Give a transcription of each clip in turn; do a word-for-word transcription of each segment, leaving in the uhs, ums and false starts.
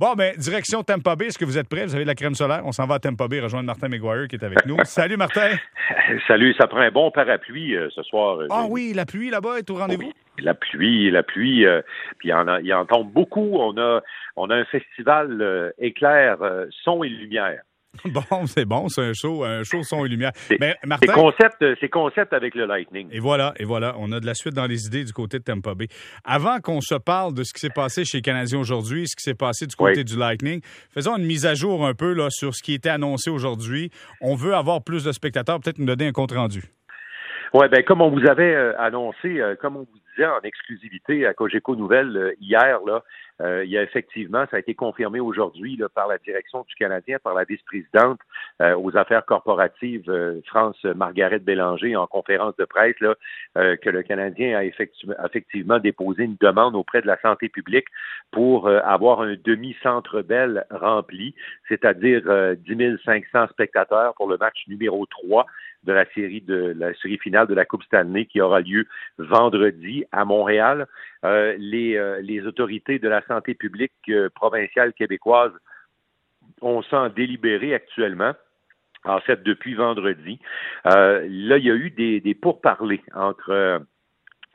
Bon, ben direction Tampa Bay. Est-ce que vous êtes prêts? Vous avez de la crème solaire. On s'en va à Tampa Bay rejoindre Martin McGuire qui est avec nous. Salut, Martin. Salut. Ça prend un bon parapluie euh, ce soir. Ah oui, la pluie là-bas est au rendez-vous? Oui. La pluie, la pluie, euh, puis il en, a, il en tombe beaucoup. On a, on a un festival euh, éclair, euh, son et lumière. Bon, c'est bon, c'est un show, un show son et lumière. Mais Martin, c'est concept, c'est concept avec le Lightning. Et voilà, et voilà, on a de la suite dans les idées du côté de Tampa Bay. Avant qu'on se parle de ce qui s'est passé chez les Canadiens aujourd'hui, ce qui s'est passé du côté oui. du Lightning, faisons une mise à jour un peu là, sur ce qui était annoncé aujourd'hui. On veut avoir plus de spectateurs, peut-être nous donner un compte-rendu. Oui, bien, comme on vous avait euh, annoncé, euh, comme on vous disait en exclusivité à Cogéco Nouvelles euh, hier, là, euh, il y a effectivement, ça a été confirmé aujourd'hui là, par la direction du Canadien, par la vice-présidente euh, aux affaires corporatives euh, France Margaret Bélanger en conférence de presse, là, euh, que le Canadien a effectu- effectivement déposé une demande auprès de la santé publique pour euh, avoir un demi-centre Bell rempli, c'est-à-dire euh, dix mille cinq cents spectateurs pour le match numéro trois de la série de la série finale de la Coupe Stanley qui aura lieu vendredi à Montréal. Euh, les, euh, les autorités de la santé publique euh, provinciale québécoise ont s'en délibéré actuellement. En fait, depuis vendredi, euh, là il y a eu des, des pourparlers entre euh,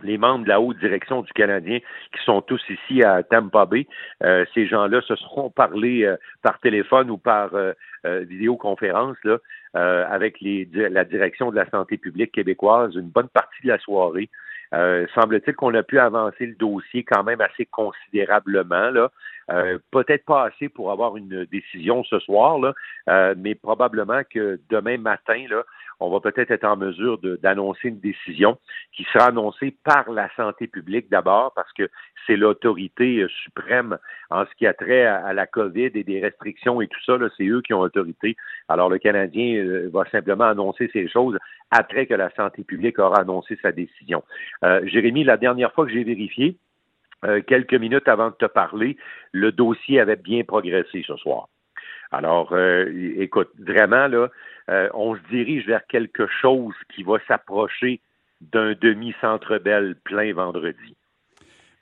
les membres de la haute direction du Canadien qui sont tous ici à Tampa Bay. Euh, ces gens-là se seront parlé euh, par téléphone ou par euh, euh, vidéoconférence là. Euh, avec les, la direction de la santé publique québécoise, une bonne partie de la soirée. Euh, semble-t-il qu'on a pu avancer le dossier quand même assez considérablement, là. Euh, peut-être pas assez pour avoir une décision ce soir, là, euh, mais probablement que demain matin, là, on va peut-être être en mesure de, d'annoncer une décision qui sera annoncée par la santé publique d'abord, parce que c'est l'autorité suprême en ce qui a trait à, à la COVID et des restrictions et tout ça, là, c'est eux qui ont autorité. Alors, le Canadien euh, va simplement annoncer ces choses après que la santé publique aura annoncé sa décision. Euh, Jérémy, la dernière fois que j'ai vérifié, Euh, quelques minutes avant de te parler, le dossier avait bien progressé ce soir. Alors, euh, écoute, vraiment, là, euh, on se dirige vers quelque chose qui va s'approcher d'un demi-centre Bell plein vendredi.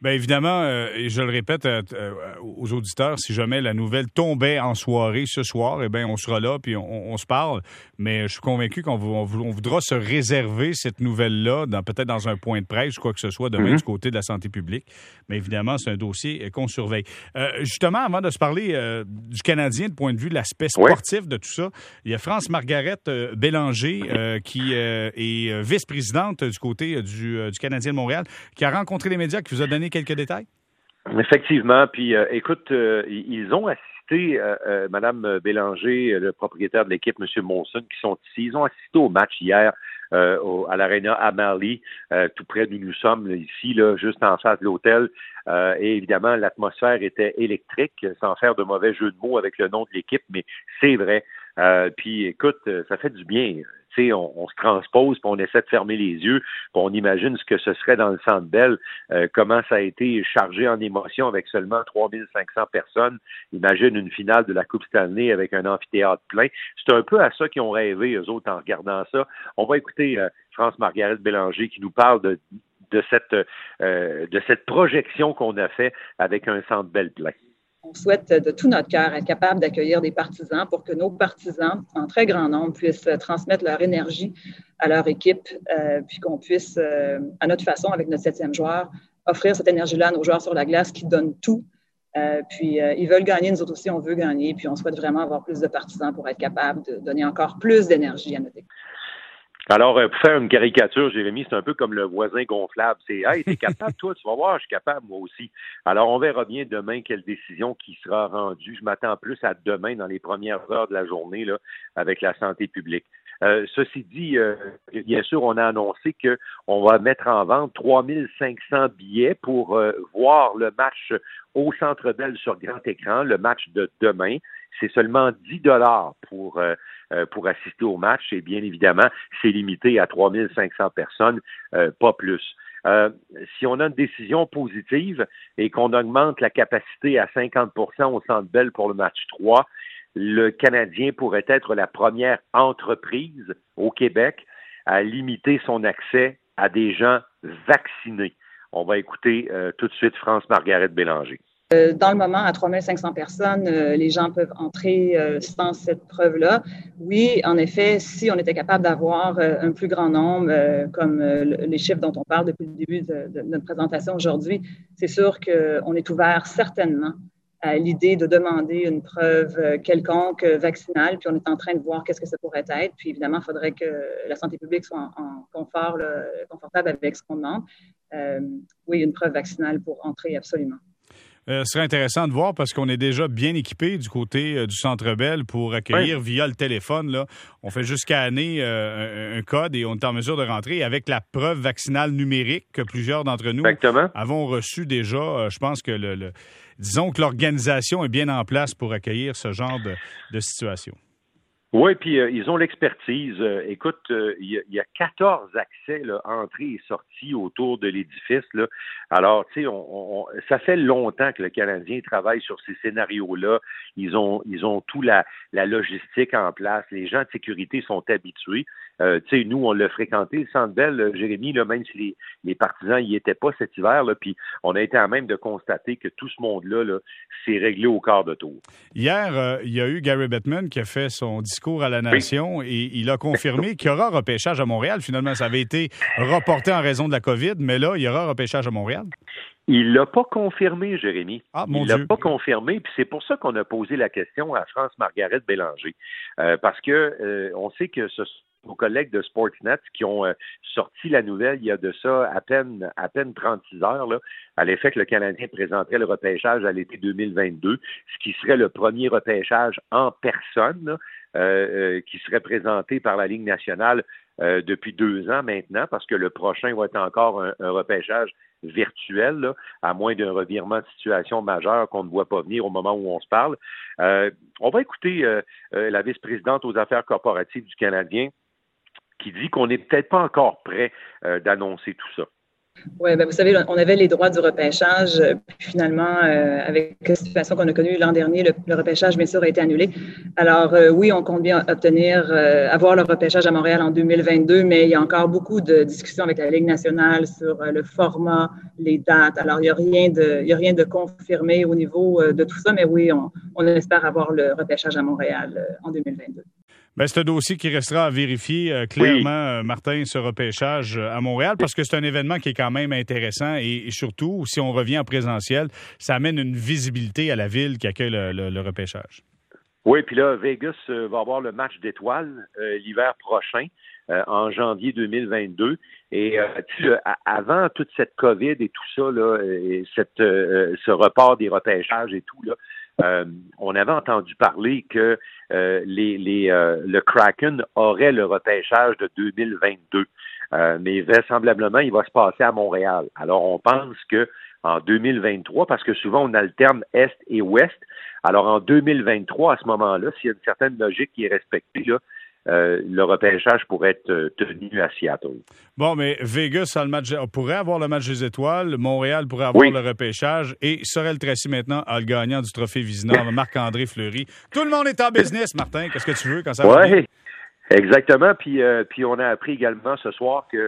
Bien évidemment, euh, et je le répète euh, euh, aux auditeurs, si jamais la nouvelle tombait en soirée ce soir, eh bien on sera là puis on, on se parle. Mais je suis convaincu qu'on on, on voudra se réserver cette nouvelle-là, dans, peut-être dans un point de presse ou quoi que ce soit demain mm-hmm. du côté de la santé publique. Mais évidemment, c'est un dossier qu'on surveille. Euh, justement, avant de se parler euh, du Canadien, de point de vue de l'aspect sportif ouais. de tout ça, il y a France Margaret euh, Bélanger euh, qui euh, est vice-présidente du côté du, euh, du Canadien de Montréal, qui a rencontré les médias, qui vous a donné quelques détails? Effectivement. Puis, euh, écoute, euh, ils ont assisté, euh, euh, Mme Bélanger, le propriétaire de l'équipe, M. Monson, qui sont ici. Ils ont assisté au match hier euh, au, à l'aréna Amalie, euh, tout près d'où nous sommes, là, ici, là, juste en face de l'hôtel. Euh, et évidemment, l'atmosphère était électrique, sans faire de mauvais jeu de mots avec le nom de l'équipe, mais c'est vrai. Euh, puis, écoute, ça fait du bien. On, on se transpose, puis on essaie de fermer les yeux, puis on imagine ce que ce serait dans le Centre Bell, euh, comment ça a été chargé en émotion avec seulement trois mille cinq cents personnes. Imagine une finale de la Coupe Stanley avec un amphithéâtre plein. C'est un peu à ça qu'ils ont rêvé, eux autres, en regardant ça. On va écouter euh, France Margaret Bélanger qui nous parle de, de, cette, euh, de cette projection qu'on a fait avec un Centre Bell plein. On souhaite de tout notre cœur être capable d'accueillir des partisans pour que nos partisans, en très grand nombre, puissent transmettre leur énergie à leur équipe, euh, puis qu'on puisse, euh, à notre façon, avec notre septième joueur, offrir cette énergie-là à nos joueurs sur la glace qui donnent tout. Euh, puis euh, ils veulent gagner, nous autres aussi, on veut gagner, puis on souhaite vraiment avoir plus de partisans pour être capable de donner encore plus d'énergie à notre équipe. Alors, pour faire une caricature, Jérémy, c'est un peu comme le voisin gonflable. C'est « Hey, t'es capable, toi? Tu vas voir, je suis capable, moi aussi. » Alors, on verra bien demain quelle décision qui sera rendue. Je m'attends plus à demain, dans les premières heures de la journée, là, avec la santé publique. Euh, ceci dit, euh, bien sûr, on a annoncé qu'on va mettre en vente trois mille cinq cents billets pour euh, voir le match au Centre Bell sur grand écran, le match de demain. C'est seulement dix dollars pour, euh, pour assister au match et bien évidemment, c'est limité à trois mille cinq cents personnes, euh, pas plus. Euh, si on a une décision positive et qu'on augmente la capacité à cinquante pour cent au Centre Bell pour le match trois, le Canadien pourrait être la première entreprise au Québec à limiter son accès à des gens vaccinés. On va écouter euh, tout de suite France Margaret Bélanger. Euh, dans le moment, à trois mille cinq cents personnes, euh, les gens peuvent entrer euh, sans cette preuve-là. Oui, en effet, si on était capable d'avoir euh, un plus grand nombre, euh, comme euh, les chiffres dont on parle depuis le début de, de notre présentation aujourd'hui, c'est sûr qu'on est ouvert certainement à l'idée de demander une preuve quelconque vaccinale, puis on est en train de voir qu'est-ce que ça pourrait être. Puis évidemment, il faudrait que la santé publique soit en, en confort, là, confortable avec ce qu'on demande. Euh, oui, une preuve vaccinale pour entrer, absolument. Euh, ce serait intéressant de voir parce qu'on est déjà bien équipé du côté euh, du Centre Bell pour accueillir oui. via le téléphone. Là. On fait juste scanner euh, un, un code et on est en mesure de rentrer avec la preuve vaccinale numérique que plusieurs d'entre nous Exactement. avons reçue déjà. Euh, je pense que le, le, disons que l'organisation est bien en place pour accueillir ce genre de, de situation. Oui, puis euh, ils ont l'expertise. Euh, écoute, il euh, y, y a quatorze accès, là, entrées et sorties autour de l'édifice, là. Alors, tu sais, on, on, ça fait longtemps que le Canadien travaille sur ces scénarios-là. Ils ont, ils ont tout la, la logistique en place. Les gens de sécurité sont habitués. Euh, tu sais, nous, on l'a fréquenté, le Centre Bell, Jérémy, là, même si les, les partisans n'y étaient pas cet hiver, là, puis on a été à même de constater que tout ce monde-là, là, s'est réglé au quart de tour. Hier, euh, il y a eu Gary Bettman qui a fait son discours à la Nation et il a confirmé qu'il y aura repêchage à Montréal. Finalement, ça avait été reporté en raison de la COVID, mais là, il y aura repêchage à Montréal. Il l'a pas confirmé, Jérémy. Ah, mon il l'a Dieu. pas confirmé, puis c'est pour ça qu'on a posé la question à France Margaret Bélanger, euh, parce que euh, on sait que ce nos collègues de Sportsnet qui ont euh, sorti la nouvelle il y a de ça à peine à peine trente-six heures, là, à l'effet que le Canadien présenterait le repêchage à l'été deux mille vingt-deux, ce qui serait le premier repêchage en personne là, euh, euh, qui serait présenté par la Ligue nationale euh, depuis deux ans maintenant, parce que le prochain va être encore un, un repêchage virtuel, là, à moins d'un revirement de situation majeure qu'on ne voit pas venir au moment où on se parle. Euh, on va écouter euh, euh, la vice-présidente aux affaires corporatives du Canadien, qui dit qu'on n'est peut-être pas encore prêt euh, d'annoncer tout ça. Oui, ben vous savez, on avait les droits du repêchage. Puis finalement, euh, avec la situation qu'on a connue l'an dernier, le, le repêchage, bien sûr, a été annulé. Alors euh, oui, on compte bien obtenir, euh, avoir le repêchage à Montréal en deux mille vingt-deux, mais il y a encore beaucoup de discussions avec la Ligue nationale sur euh, le format, les dates. Alors, il n'y a rien de, il y a rien de confirmé au niveau euh, de tout ça, mais oui, on, on espère avoir le repêchage à Montréal euh, en deux mille vingt-deux. Bien, c'est un dossier qui restera à vérifier euh, clairement, oui. Martin, ce repêchage à Montréal, parce que c'est un événement qui est quand même intéressant et, et surtout, si on revient en présentiel, ça amène une visibilité à la ville qui accueille le, le, le repêchage. Oui, puis là, Vegas euh, va avoir le match d'étoiles euh, l'hiver prochain, euh, en janvier deux mille vingt-deux. Et euh, tu, euh, avant toute cette COVID et tout ça, là, et cette, euh, ce report des repêchages et tout, là, Euh, on avait entendu parler que euh, les, les, euh, le Kraken aurait le repêchage de deux mille vingt-deux, euh, mais vraisemblablement, il va se passer à Montréal. Alors, on pense que en deux mille vingt-trois, parce que souvent, on alterne Est et Ouest, alors en deux mille vingt-trois, à ce moment-là, s'il y a une certaine logique qui est respectée, là, Euh, le repêchage pourrait être tenu à Seattle. Bon, mais Vegas a le match, pourrait avoir le match des étoiles, Montréal pourrait avoir oui. le repêchage, et Sorel Tracy maintenant a le gagnant du trophée Vézina, Marc-André Fleury. Tout le monde est en business, Martin. Qu'est-ce que tu veux quand ça ouais, va bien? Exactement. Puis, euh, puis on a appris également ce soir que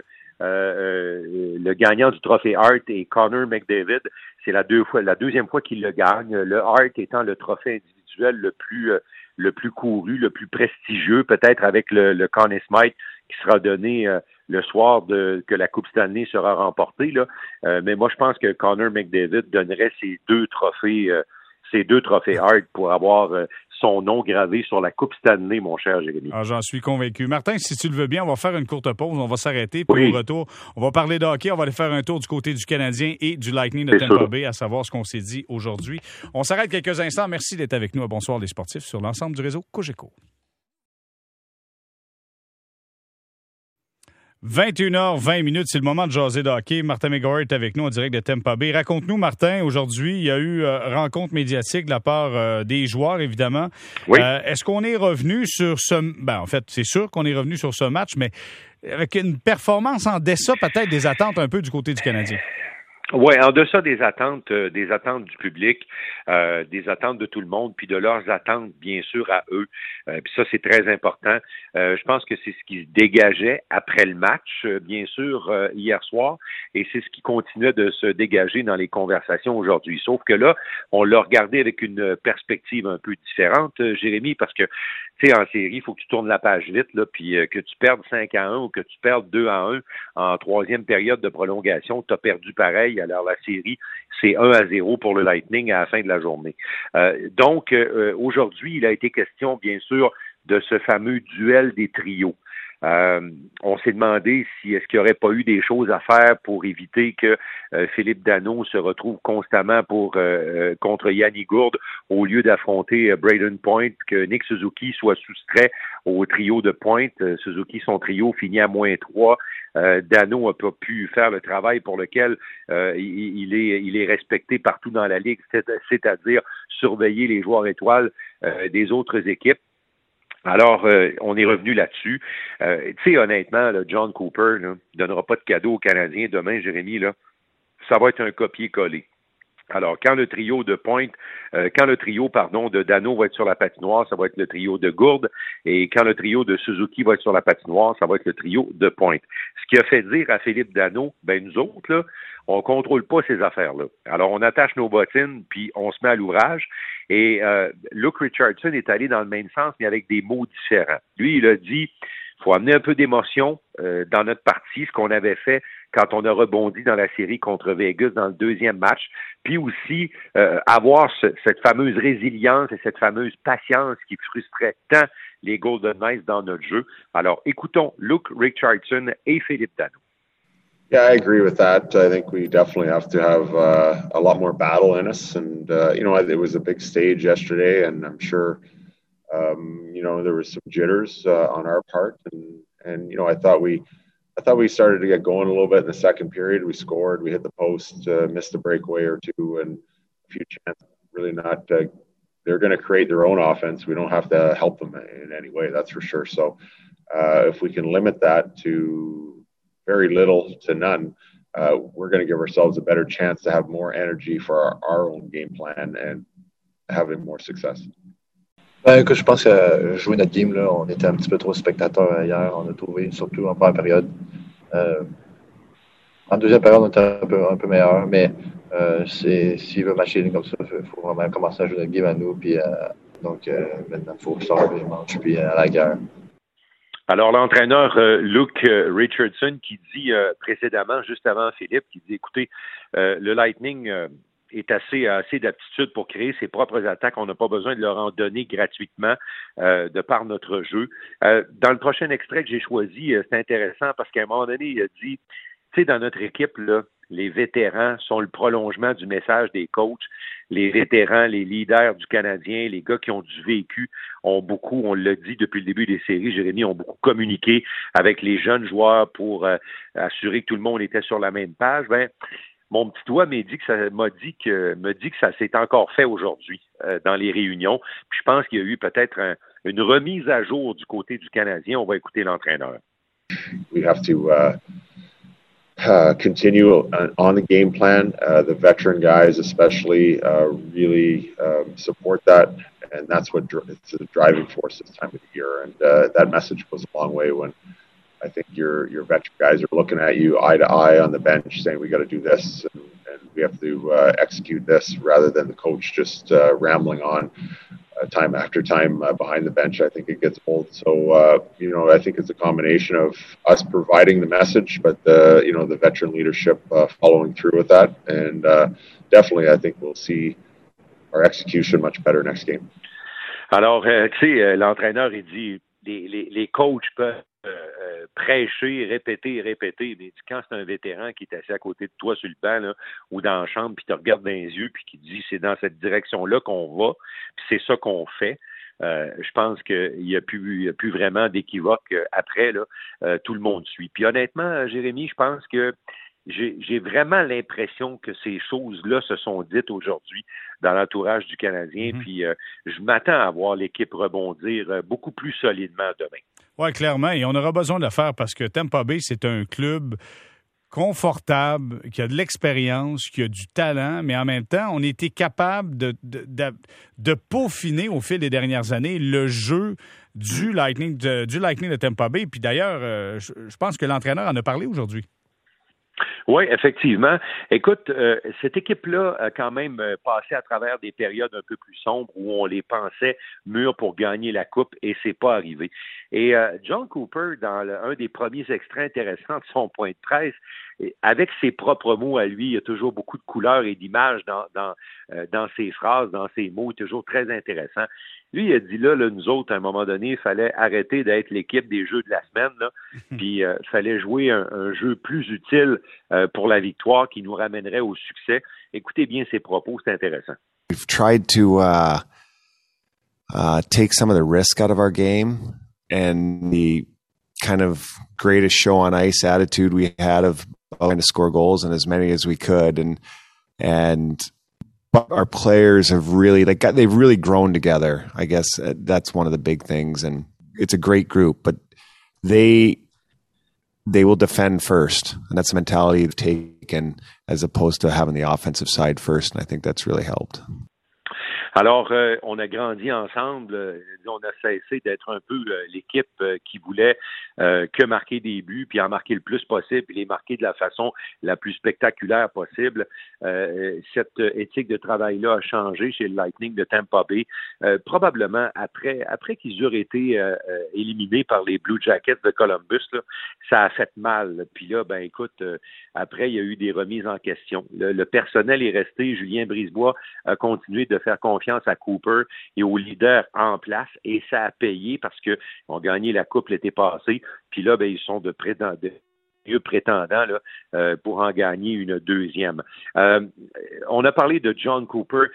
Euh, euh, le gagnant du trophée Hart est Connor McDavid. C'est la, deux fois, la deuxième fois qu'il le gagne. Le Hart étant le trophée individuel le plus, euh, le plus couru, le plus prestigieux, peut-être avec le, le Conn Smythe qui sera donné euh, le soir de, que la Coupe Stanley sera remportée. Là. Euh, mais moi, je pense que Connor McDavid donnerait ses deux trophées, euh, ses deux trophées Hart pour avoir euh, son nom gravé sur la Coupe Stanley, mon cher Jérémy. Ah, j'en suis convaincu. Martin, si tu le veux bien, on va faire une courte pause, on va s'arrêter pour oui. le retour. On va parler de hockey, on va aller faire un tour du côté du Canadien et du Lightning de Tampa Bay, à savoir ce qu'on s'est dit aujourd'hui. On s'arrête quelques instants. Merci d'être avec nous à Bonsoir les sportifs sur l'ensemble du réseau Cogéco. vingt et une heures vingt, c'est le moment de jaser de hockey. Martin McGuire est avec nous en direct de Tampa Bay. Raconte-nous, Martin, aujourd'hui, il y a eu euh, rencontre médiatique de la part euh, des joueurs, évidemment. Oui. Euh, est-ce qu'on est revenu sur ce... Ben, en fait, c'est sûr qu'on est revenu sur ce match, mais avec une performance en deçà peut-être des attentes un peu du côté du Canadien. Oui, en deçà des attentes, euh, des attentes du public, euh, des attentes de tout le monde, puis de leurs attentes, bien sûr, à eux. Euh, puis ça, c'est très important. Euh, je pense que c'est ce qui se dégageait après le match, euh, bien sûr, euh, hier soir, et c'est ce qui continuait de se dégager dans les conversations aujourd'hui. Sauf que là, on l'a regardé avec une perspective un peu différente, euh, Jérémy, parce que, tu sais, en série, il faut que tu tournes la page vite, là, puis euh, que tu perdes cinq à un ou que tu perdes deux à un en troisième période de prolongation, tu as perdu pareil. Alors, la série, c'est un à zéro pour le Lightning à la fin de la journée. Euh, donc, euh, aujourd'hui, il a été question, bien sûr, de ce fameux duel des trios. Euh, on s'est demandé si est-ce qu'il n'y aurait pas eu des choses à faire pour éviter que euh, Phillip Danault se retrouve constamment pour euh, contre Yanni Gourde au lieu d'affronter euh, Brayden Point, que Nick Suzuki soit soustrait au trio de Point. Euh, Suzuki, son trio, finit à moins trois. Euh, Danault n'a pas pu faire le travail pour lequel euh, il, il, est, il est respecté partout dans la Ligue, c'est, c'est-à-dire surveiller les joueurs étoiles euh, des autres équipes. Alors, euh, on est revenu là-dessus. Euh, tu sais, honnêtement, là, John Cooper ne donnera pas de cadeau aux Canadiens demain, Jérémy. Là, ça va être un copier-coller. Alors, quand le trio de Point, euh, quand le trio, pardon, de Danault va être sur la patinoire, ça va être le trio de Gourde. Et quand le trio de Suzuki va être sur la patinoire, ça va être le trio de Point. Ce qui a fait dire à Philippe Danault, ben nous autres, là, on contrôle pas ces affaires-là. Alors, on attache nos bottines, puis on se met à l'ouvrage. Et euh, Luke Richardson est allé dans le même sens, mais avec des mots différents. Lui, il a dit, il faut amener un peu d'émotion euh, dans notre partie, ce qu'on avait fait quand on a rebondi dans la série contre Vegas dans le deuxième match, puis aussi euh, avoir ce, cette fameuse résilience et cette fameuse patience qui frustrait tant les Golden Knights dans notre jeu. Alors, écoutons Luke Richardson et Philippe Danault. Yeah, I agree with that. I think we definitely have to have uh, a lot more battle in us. And, uh, you know, it was a big stage yesterday, and I'm sure, um, you know, there was some jitters uh, on our part. And, and, you know, I thought we I thought we started to get going a little bit in the second period. We scored. We hit the post, uh, missed a breakaway or two, and a few chances. Really not uh, – they're going to create their own offense. We don't have to help them in any way, that's for sure. So uh, if we can limit that to – very little to none, uh, we're going to give ourselves a better chance to have more energy for our, our own game plan and having more success. Ben, écoute, je pense que jouer notre game, là, on était un petit peu trop spectateurs hier, on a trouvé, surtout en première période. Euh, en deuxième période, on était un peu, un peu meilleur, mais euh, c'est, s'il veut matcher comme ça, il faut vraiment commencer à jouer notre game à nous, puis euh, donc euh, maintenant, il faut sortir les manches, puis euh, à la guerre. Alors, l'entraîneur euh, Luke Richardson qui dit euh, précédemment, juste avant Philippe, qui dit, écoutez, euh, le Lightning euh, est assez assez d'aptitude pour créer ses propres attaques. On n'a pas besoin de leur en donner gratuitement euh, de par notre jeu. Euh, dans le prochain extrait que j'ai choisi, euh, c'est intéressant parce qu'à un moment donné, il a dit, tu sais, dans notre équipe, là, les vétérans sont le prolongement du message des coachs. Les vétérans, les leaders du Canadien, les gars qui ont du vécu, ont beaucoup, on l'a dit depuis le début des séries, Jérémy, ont beaucoup communiqué avec les jeunes joueurs pour euh, assurer que tout le monde était sur la même page. Ben, mon petit doigt m'a dit que ça m'a dit que me dit que ça s'est encore fait aujourd'hui euh, dans les réunions. Puis je pense qu'il y a eu peut-être un, une remise à jour du côté du Canadien. On va écouter l'entraîneur. We have to, uh... Uh, continue on the game plan. Uh, the veteran guys especially uh, really um, support that, and that's what dr- it's a driving force this time of the year. And uh, that message goes a long way when I think your your veteran guys are looking at you eye to eye on the bench saying we got to do this and, and we have to uh, execute this rather than the coach just uh, rambling on uh, time after time uh, behind the bench. I think it gets old. So, uh, you know, I think it's a combination of us providing the message, but, the you know, the veteran leadership uh, following through with that. And uh, definitely I think we'll see our execution much better next game. Alors, euh, tu sais, l'entraîneur, il dit, les, les, les coachs peuvent Euh, prêcher, répéter, répéter. Mais quand c'est un vétéran qui est assis à côté de toi sur le banc là, ou dans la chambre, puis te regarde dans les yeux, puis qui te dit c'est dans cette direction-là qu'on va, puis c'est ça qu'on fait. Euh, je pense qu'il n'y a, a plus vraiment d'équivoque après. Là, euh, tout le monde suit. Puis honnêtement, Jérémy, je pense que J'ai, j'ai vraiment l'impression que ces choses-là se sont dites aujourd'hui dans l'entourage du Canadien. Mmh. Puis euh, je m'attends à voir l'équipe rebondir euh, beaucoup plus solidement demain. Oui, clairement. Et on aura besoin de le faire parce que Tampa Bay, c'est un club confortable, qui a de l'expérience, qui a du talent, mais en même temps, on était capable de, de, de, de peaufiner au fil des dernières années le jeu du Lightning de, du Lightning de Tampa Bay. Puis d'ailleurs, euh, je, je pense que l'entraîneur en a parlé aujourd'hui. Oui, effectivement. Écoute, euh, cette équipe-là a quand même passé à travers des périodes un peu plus sombres où on les pensait mûrs pour gagner la Coupe et c'est pas arrivé. Et euh, John Cooper, dans le, un des premiers extraits intéressants de son point de presse, avec ses propres mots à lui, il y a toujours beaucoup de couleurs et d'images dans, dans, euh, dans ses phrases, dans ses mots, toujours très intéressant. Lui, il a dit là, là, nous autres, à un moment donné, il fallait arrêter d'être l'équipe des jeux de la semaine, là, puis euh, fallait jouer un, un jeu plus utile euh, pour la victoire qui nous ramènerait au succès. Écoutez bien ses propos, c'est intéressant. We've tried to uh, uh, take some of the risk out of our game and the kind of greatest show on ice attitude we had of trying to score goals and as many as we could and and. But our players have really, like, they've really grown together. I guess that's one of the big things, and it's a great group. But they they will defend first, and that's the mentality they've taken, as opposed to having the offensive side first. And I think that's really helped. Alors, euh, on a grandi ensemble, euh, on a cessé d'être un peu euh, l'équipe euh, qui voulait euh, que marquer des buts, puis en marquer le plus possible, puis les marquer de la façon la plus spectaculaire possible. Euh, cette éthique de travail-là a changé chez le Lightning de Tampa Bay, euh, probablement après après qu'ils eurent été euh, euh, éliminés par les Blue Jackets de Columbus, là, ça a fait mal. Puis là, ben écoute, euh, après, il y a eu des remises en question. Le, le personnel est resté, Julien Brisebois a continué de faire confiance à Cooper et aux leaders en place et ça a payé parce qu'ils ont gagné la Coupe l'été passé puis là, ben, ils sont de prétendants prétendants là, euh, pour en gagner une deuxième. Euh, on a parlé de John Cooper.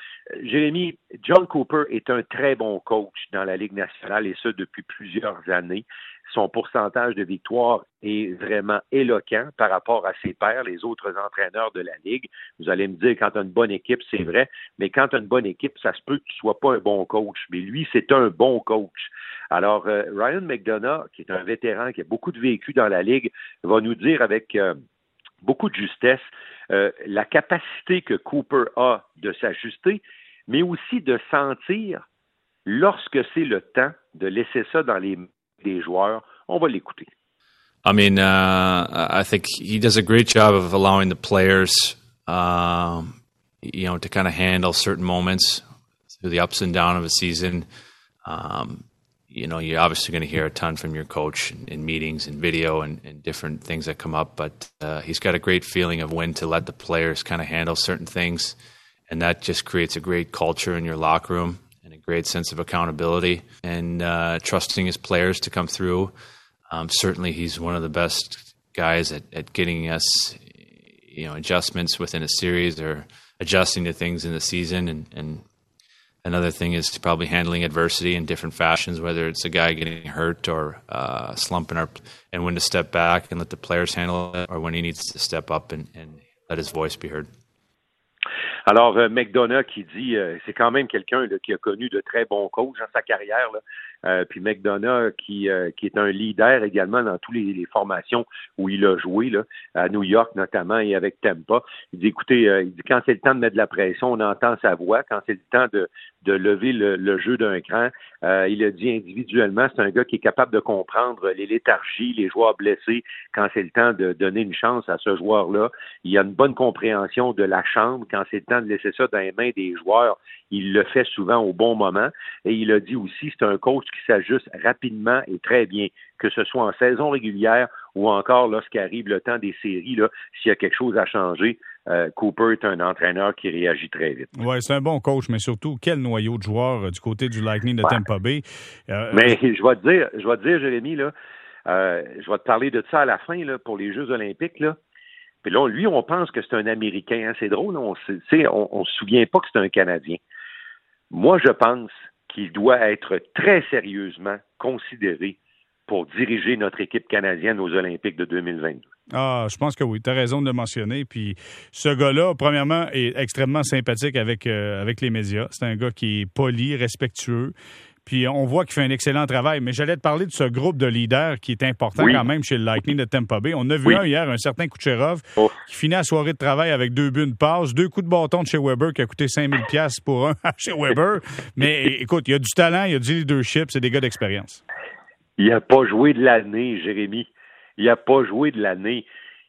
Jérémy, John Cooper est un très bon coach dans la Ligue nationale et ça depuis plusieurs années. Son pourcentage de victoire est vraiment éloquent par rapport à ses pairs, les autres entraîneurs de la Ligue. Vous allez me dire, quand tu as une bonne équipe, c'est vrai, mais quand tu as une bonne équipe, ça se peut que tu ne sois pas un bon coach. Mais lui, c'est un bon coach. Alors, euh, Ryan McDonagh, qui est un vétéran, qui a beaucoup de vécu dans la Ligue, va nous dire avec euh, beaucoup de justesse euh, la capacité que Cooper a de s'ajuster, mais aussi de sentir, lorsque c'est le temps, de laisser ça dans les mains des joueurs. On va l'écouter. I mean, uh, I think he does a great job of allowing the players, uh, you know, to kind of handle certain moments through the ups and downs of a season. Um, you know, you're obviously going to hear a ton from your coach in, in meetings and video and, and different things that come up, but uh, he's got a great feeling of when to let the players kind of handle certain things, and that just creates a great culture in your locker room. A great sense of accountability and uh, trusting his players to come through. Um, certainly, he's one of the best guys at, at getting us, you know, adjustments within a series or adjusting to things in the season. And, and another thing is probably handling adversity in different fashions, whether it's a guy getting hurt or uh, slumping, our, and when to step back and let the players handle it, or when he needs to step up and, and let his voice be heard. Alors, euh, McDonagh qui dit, euh, c'est quand même quelqu'un là, qui a connu de très bons coachs dans sa carrière, là. Euh, puis McDonagh qui, euh, qui est un leader également dans toutes les, les formations où il a joué, là, à New York notamment et avec Tampa. Il dit, écoutez, euh, il dit, quand c'est le temps de mettre de la pression, on entend sa voix. Quand c'est le temps de, de lever le, le jeu d'un cran, euh, il a dit individuellement, c'est un gars qui est capable de comprendre les léthargies, les joueurs blessés. Quand c'est le temps de donner une chance à ce joueur-là, il a une bonne compréhension de la chambre. Quand c'est le temps de laisser ça dans les mains des joueurs, il le fait souvent au bon moment. Et il a dit aussi, c'est un coach qui s'ajuste rapidement et très bien, que ce soit en saison régulière ou encore lorsqu'arrive le temps des séries, là, s'il y a quelque chose à changer, euh, Cooper est un entraîneur qui réagit très vite. Oui, c'est un bon coach, mais surtout, quel noyau de joueurs euh, du côté du Lightning de ouais. Tampa Bay. Euh, mais je vais te dire, je vais te dire, Jérémy, là, euh, je vais te parler de ça à la fin là, pour les Jeux olympiques, là. Puis là, lui, on pense que c'est un Américain. Hein? C'est drôle, on ne on, on se souvient pas que c'est un Canadien. Moi, je pense qu'il doit être très sérieusement considéré pour diriger notre équipe canadienne aux Olympiques de deux mille vingt-deux. Ah, je pense que oui. Tu as raison de le mentionner. Puis ce gars-là, premièrement, est extrêmement sympathique avec, euh, avec les médias. C'est un gars qui est poli, respectueux. Puis on voit qu'il fait un excellent travail. Mais j'allais te parler de ce groupe de leaders qui est important oui. quand même chez le Lightning de Tampa Bay. On a vu oui. un hier, un certain Kucherov, oh. qui finit la soirée de travail avec deux buts de passe, deux coups de bâton de chez Weber qui a coûté cinq mille dollars pour un chez Weber. Mais écoute, il y a du talent, il y a du leadership, c'est des gars d'expérience. Il n'a pas joué de l'année, Jérémy. Il n'a pas joué de l'année.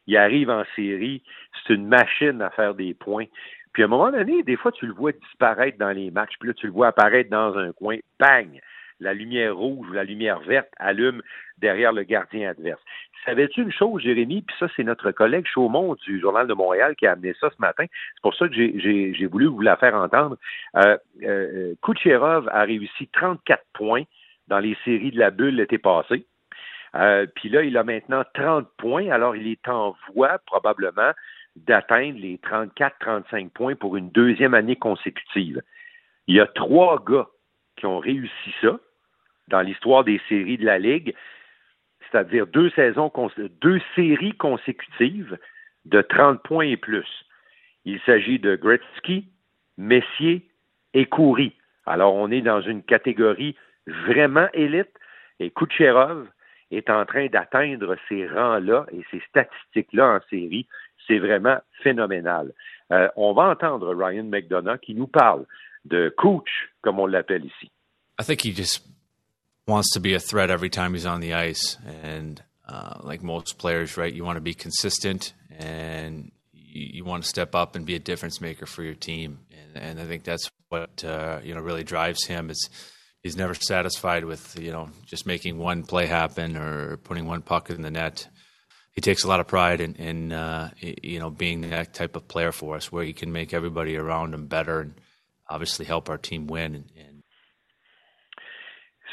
Il arrive en série, c'est une machine à faire des points. Puis à un moment donné, des fois, tu le vois disparaître dans les matchs, puis là, tu le vois apparaître dans un coin, bang! La lumière rouge ou la lumière verte allume derrière le gardien adverse. Savais-tu une chose, Jérémy? Puis ça, c'est notre collègue Chaumont du Journal de Montréal qui a amené ça ce matin. C'est pour ça que j'ai, j'ai, j'ai voulu vous la faire entendre. Euh, euh, Kucherov a réussi trente-quatre points dans les séries de la bulle l'été passé. Euh, puis là, il a maintenant trente points, alors il est en voie probablement d'atteindre les trente-quatre trente-cinq points pour une deuxième année consécutive. Il y a trois gars qui ont réussi ça dans l'histoire des séries de la Ligue, c'est-à-dire deux saisons, deux séries consécutives de trente points et plus. Il s'agit de Gretzky, Messier et Coury. Alors, on est dans une catégorie vraiment élite et Kucherov est en train d'atteindre ces rangs-là et ces statistiques-là en série. C'est vraiment phénoménal. Euh, on va entendre Ryan McDonagh qui nous parle de coach, comme on l'appelle ici. I think he just wants to be a threat every time he's on the ice. And uh, like most players, right, you want to be consistent and you, you want to step up and be a difference maker for your team. And, and I think that's what uh, you know really drives him. It's he's never satisfied with, you know, just making one play happen or putting one puck in the net. He takes a lot of pride in, in uh, you know, being that type of player for us, where he can make everybody around him better and obviously help our team win. And, and...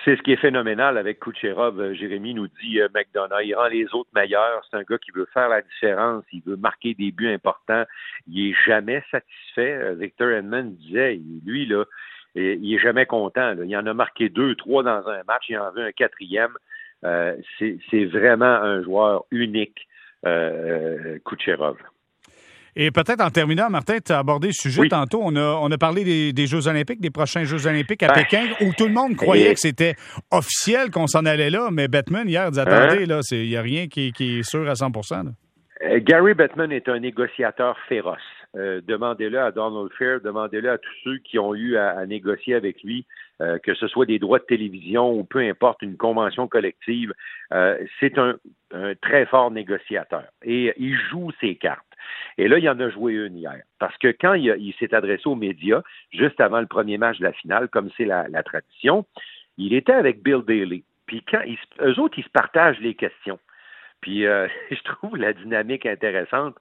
C'est ce qui est phénoménal avec Kucherov. Jérémy nous dit euh, McDonagh, il rend les autres meilleurs. C'est un gars qui veut faire la différence, il veut marquer des buts importants. Il n'est jamais satisfait. Victor Hedman disait, lui, là, il n'est jamais content. Là. Il en a marqué deux, trois dans un match, il en veut un quatrième. Euh, c'est, c'est vraiment un joueur unique, euh, Kucherov. Et peut-être en terminant, Martin, tu as abordé le sujet oui. tantôt. On a, on a parlé des, des Jeux olympiques, des prochains Jeux olympiques à ben, Pékin, où tout le monde croyait et... que c'était officiel qu'on s'en allait là, mais Bettman, hier, disait, attendez, hein? Il n'y a rien qui, qui est sûr à cent pour cent. Là. Euh, Gary Bettman est un négociateur féroce. Euh, demandez-le à Donald Fair, demandez-le à tous ceux qui ont eu à, à négocier avec lui, euh, que ce soit des droits de télévision ou peu importe, une convention collective. Euh, c'est un, un très fort négociateur et il joue ses cartes. Et là, il en a joué une hier. Parce que quand il, a, il s'est adressé aux médias, juste avant le premier match de la finale, comme c'est la, la tradition, il était avec Bill Daly. Puis quand ils, eux autres, ils se partagent les questions. Puis euh, je trouve la dynamique intéressante.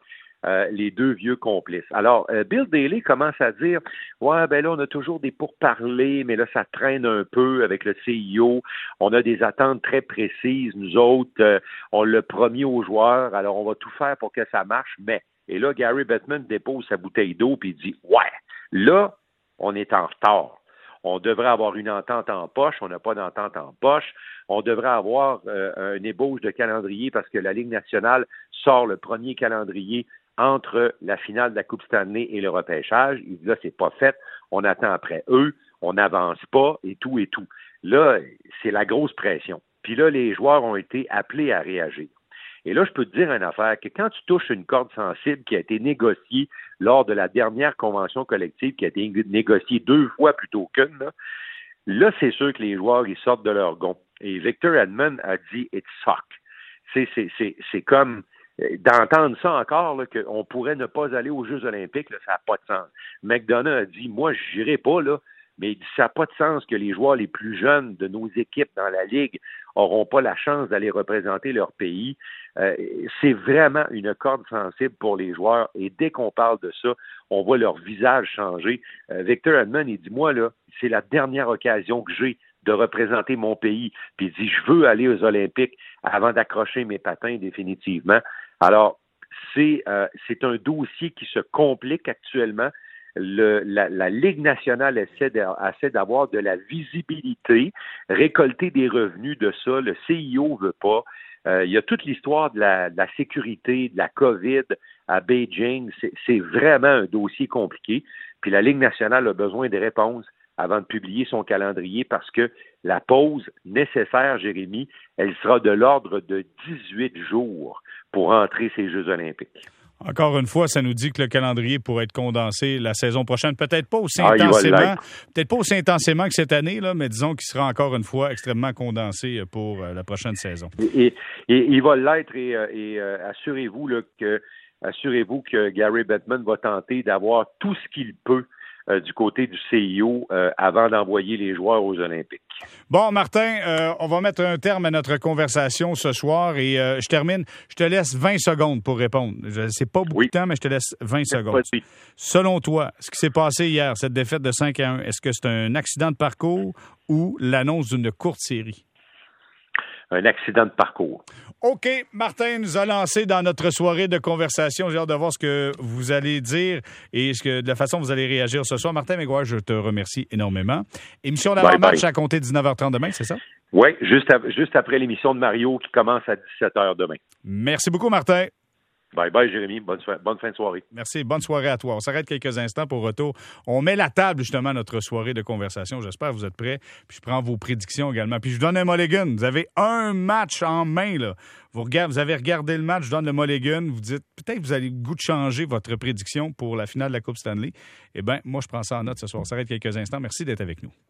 Euh, les deux vieux complices. Alors, euh, Bill Daly commence à dire « Ouais, ben là, on a toujours des pourparlers, mais là, ça traîne un peu avec le C I O. On a des attentes très précises. Nous autres, euh, on l'a promis aux joueurs, alors on va tout faire pour que ça marche, mais... » Et là, Gary Bettman dépose sa bouteille d'eau puis il dit « Ouais, là, on est en retard. On devrait avoir une entente en poche. On n'a pas d'entente en poche. On devrait avoir euh, une ébauche de calendrier parce que la Ligue nationale sort le premier calendrier entre la finale de la Coupe Stanley et le repêchage. Il dit là, c'est pas fait, on attend après eux, on n'avance pas et tout et tout. Là, c'est la grosse pression. Puis là, les joueurs ont été appelés à réagir. Et là, je peux te dire une affaire, que quand tu touches une corde sensible qui a été négociée lors de la dernière convention collective, qui a été négociée deux fois plutôt qu'une, là, là c'est sûr que les joueurs, ils sortent de leur gonds. Et Victor Hedman a dit « It suck ». C'est, c'est, c'est, c'est comme... D'entendre ça encore, là, qu'on pourrait ne pas aller aux Jeux olympiques, là, ça n'a pas de sens. McDonagh a dit, moi, je n'irai pas, là, mais il dit, ça n'a pas de sens que les joueurs les plus jeunes de nos équipes dans la Ligue n'auront pas la chance d'aller représenter leur pays. Euh, c'est vraiment une corde sensible pour les joueurs. Et dès qu'on parle de ça, on voit leur visage changer. Euh, Victor Hedman, il dit, moi, là, c'est la dernière occasion que j'ai de représenter mon pays. Puis il dit, je veux aller aux Olympiques avant d'accrocher mes patins définitivement. Alors, c'est, euh, c'est un dossier qui se complique actuellement. Le, la, la Ligue nationale essaie, de, essaie d'avoir de la visibilité, récolter des revenus de ça. Le C I O veut pas. Euh, il y a toute l'histoire de la, de la sécurité, de la COVID à Beijing. C'est, c'est vraiment un dossier compliqué. Puis la Ligue nationale a besoin de réponses. avant de publier son calendrier parce que la pause nécessaire, Jérémy, elle sera de l'ordre de dix-huit jours pour entrer ces Jeux olympiques. Encore une fois, ça nous dit que le calendrier pourrait être condensé la saison prochaine. Peut-être pas aussi ah, intensément, peut-être pas aussi intensément que cette année, là, mais disons qu'il sera encore une fois extrêmement condensé pour la prochaine saison. Et, et, et il va l'être et, et euh, assurez-vous là, que assurez-vous que Gary Bettman va tenter d'avoir tout ce qu'il peut euh, du côté du C I O euh, avant d'envoyer les joueurs aux Olympiques. Bon, Martin, euh, on va mettre un terme à notre conversation ce soir et euh, je termine. Je te laisse vingt secondes pour répondre. C'est pas beaucoup oui. de temps, mais je te laisse vingt secondes. Selon toi, ce qui s'est passé hier, cette défaite de cinq à un, est-ce que c'est un accident de parcours ou l'annonce d'une courte série? Un accident de parcours. OK. Martin nous a lancé dans notre soirée de conversation. J'ai hâte de voir ce que vous allez dire et ce que, de la façon dont vous allez réagir ce soir. Martin McGuire, je te remercie énormément. Émission d'avant-match à compter dix-neuf heures trente demain, c'est ça? Oui, juste, à, juste après l'émission de Mario qui commence à dix-sept heures demain. Merci beaucoup, Martin. Bye bye, Jérémy. Bonne, so- bonne fin de soirée. Merci. Bonne soirée à toi. On s'arrête quelques instants pour retour. On met la table, justement, à notre soirée de conversation. J'espère que vous êtes prêts. Puis je prends vos prédictions également. Puis je vous donne un mulligan. Vous avez un match en main, là. Vous, regardez, vous avez regardé le match, je donne le mulligan. Vous dites, peut-être que vous avez le goût de changer votre prédiction pour la finale de la Coupe Stanley. Eh bien, moi, je prends ça en note ce soir. On s'arrête quelques instants. Merci d'être avec nous.